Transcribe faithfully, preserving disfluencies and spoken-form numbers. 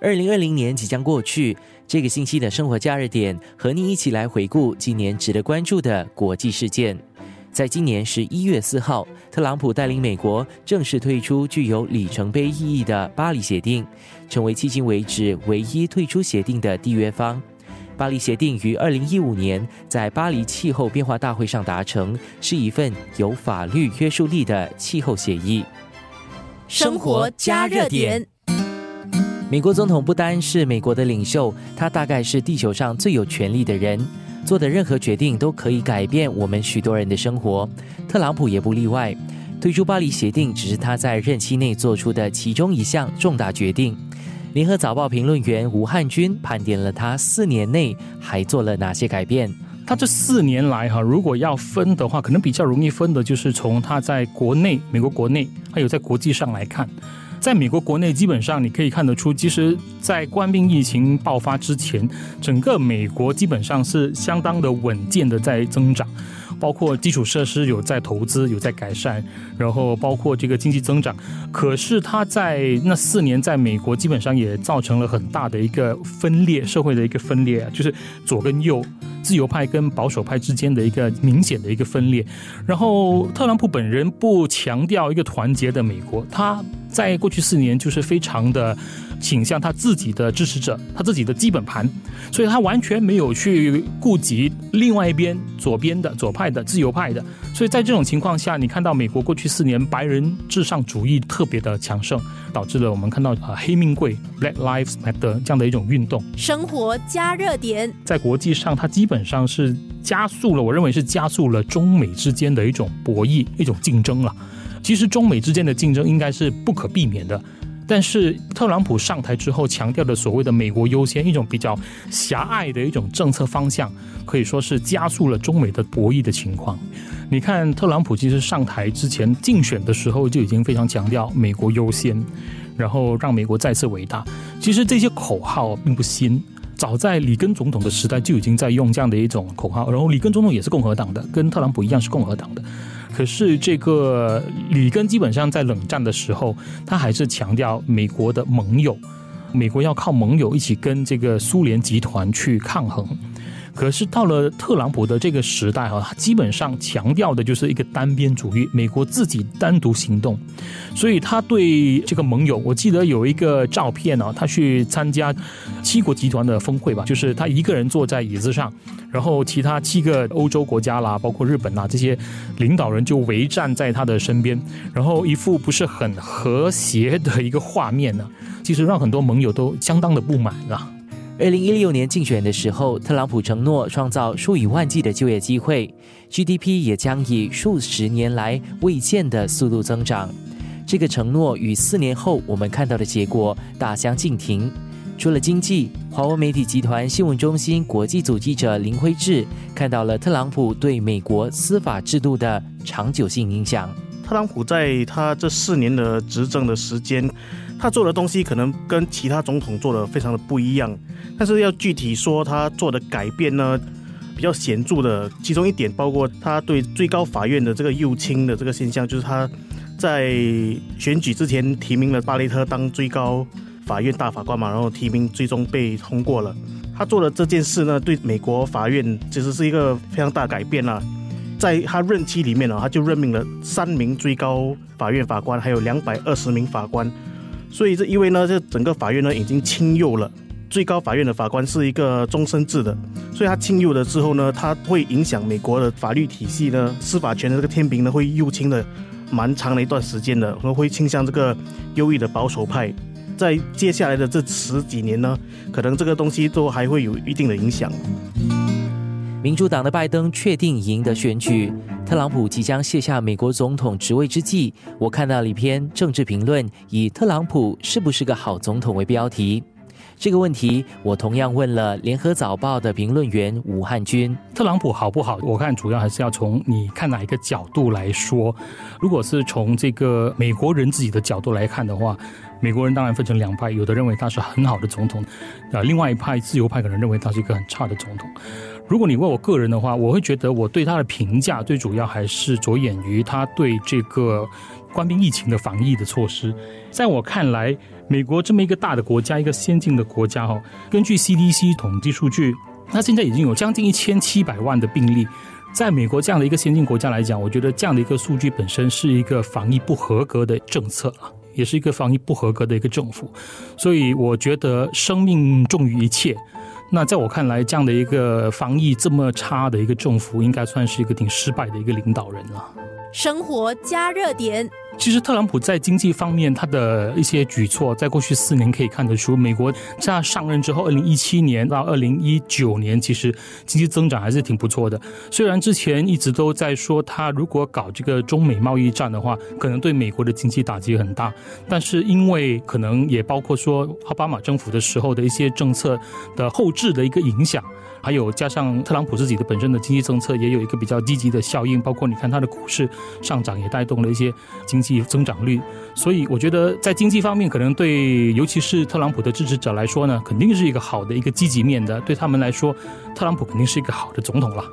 二零二零年即将过去，这个星期的生活假日点和你一起来回顾今年值得关注的国际事件。在今年十一月四号，特朗普带领美国正式退出具有里程碑意义的巴黎协定，成为迄今为止唯一退出协定的缔约方。巴黎协定于二零一五年在巴黎气候变化大会上达成，是一份有法律约束力的气候协议。生活加热点。美国总统不单是美国的领袖，他大概是地球上最有权力的人，做的任何决定都可以改变我们许多人的生活，特朗普也不例外。退出巴黎协定只是他在任期内做出的其中一项重大决定。联合早报评论员吴汉军盘点了他四年内还做了哪些改变。他这四年来哈，如果要分的话，可能比较容易分的就是从他在国内，美国国内，还有在国际上来看。在美国国内，基本上你可以看得出，其实在冠病疫情爆发之前，整个美国基本上是相当的稳健的在增长，包括基础设施有在投资，有在改善，然后包括这个经济增长。可是它在那四年在美国基本上也造成了很大的一个分裂，社会的一个分裂，就是左跟右，自由派跟保守派之间的一个明显的一个分裂。然后特朗普本人不强调一个团结的美国，他在过去四年就是非常的倾向他自己的支持者，他自己的基本盘，所以他完全没有去顾及另外一边左边的左派的自由派的。所以在这种情况下，你看到美国过去四年白人至上主义特别的强盛，导致了我们看到、呃、黑命贵 Black Lives Matter 这样的一种运动。生活加热点。在国际上，它基本上是加速了，我认为是加速了中美之间的一种博弈，一种竞争了。其实中美之间的竞争应该是不可避免的，但是特朗普上台之后强调的所谓的美国优先，一种比较狭隘的一种政策方向，可以说是加速了中美的博弈的情况。你看特朗普其实上台之前竞选的时候就已经非常强调美国优先，然后让美国再次伟大，其实这些口号并不新，早在里根总统的时代就已经在用这样的一种口号。然后里根总统也是共和党的，跟特朗普一样是共和党的，可是这个里根基本上在冷战的时候，他还是强调美国的盟友，美国要靠盟友一起跟这个苏联集团去抗衡。可是到了特朗普的这个时代，他基本上强调的就是一个单边主义，美国自己单独行动。所以他对这个盟友，我记得有一个照片，他去参加七国集团的峰会吧，就是他一个人坐在椅子上，然后其他七个欧洲国家啦，包括日本啦，这些领导人就围站在他的身边，然后一副不是很和谐的一个画面呢，其实让很多盟友都相当的不满了。二零一六年竞选的时候，特朗普承诺创造数以万计的就业机会， G D P 也将以数十年来未见的速度增长。这个承诺与四年后我们看到的结果大相径庭。除了经济，华文媒体集团新闻中心国际组记者林辉智看到了特朗普对美国司法制度的长久性影响。特朗普在他这四年的执政的时间，他做的东西可能跟其他总统做的非常的不一样，但是要具体说他做的改变呢，比较显著的其中一点包括他对最高法院的这个右倾的这个现象，就是他在选举之前提名了巴雷特当最高法院大法官嘛，然后提名最终被通过了。他做的这件事呢，对美国法院其实是一个非常大的改变啦。在他任期里面呢，他就任命了三名最高法院法官，还有两百二十名法官。所以这意味呢，这整个法院呢已经亲右了。最高法院的法官是一个终身制的，所以他亲右了之后呢，他会影响美国的法律体系呢，司法权的这个天平呢会右倾的蛮长的一段时间的，会倾向这个右翼的保守派。在接下来的这十几年呢，可能这个东西都还会有一定的影响。民主党的拜登确定赢得选举，特朗普即将卸下美国总统职位之际，我看到了一篇政治评论，以特朗普是不是个好总统为标题。这个问题我同样问了联合早报的评论员吴汉军。特朗普好不好，我看主要还是要从你看哪一个角度来说。如果是从这个美国人自己的角度来看的话，美国人当然分成两派，有的认为他是很好的总统，另外一派自由派可能认为他是一个很差的总统。如果你问我个人的话，我会觉得我对他的评价最主要还是着眼于他对这个冠病疫情的防疫的措施。在我看来，美国这么一个大的国家，一个先进的国家哈，根据 C D C 统计数据，它现在已经有将近一千七百万的病例。在美国这样的一个先进国家来讲，我觉得这样的一个数据本身是一个防疫不合格的政策啊，也是一个防疫不合格的一个政府。所以我觉得生命重于一切。那在我看来，这样的一个防疫这么差的一个政府，应该算是一个挺失败的一个领导人了。生活加热点。其实特朗普在经济方面他的一些举措，在过去四年可以看得出，美国在他上任之后，二零一七年到二零一九年，其实经济增长还是挺不错的。虽然之前一直都在说他如果搞这个中美贸易战的话，可能对美国的经济打击很大，但是因为可能也包括说奥巴马政府的时候的一些政策的后置的一个影响，还有加上特朗普自己的本身的经济政策也有一个比较积极的效应，包括你看他的股市上涨也带动了一些经济增长率。所以我觉得在经济方面，可能对尤其是特朗普的支持者来说呢，肯定是一个好的一个积极面的，对他们来说特朗普肯定是一个好的总统了。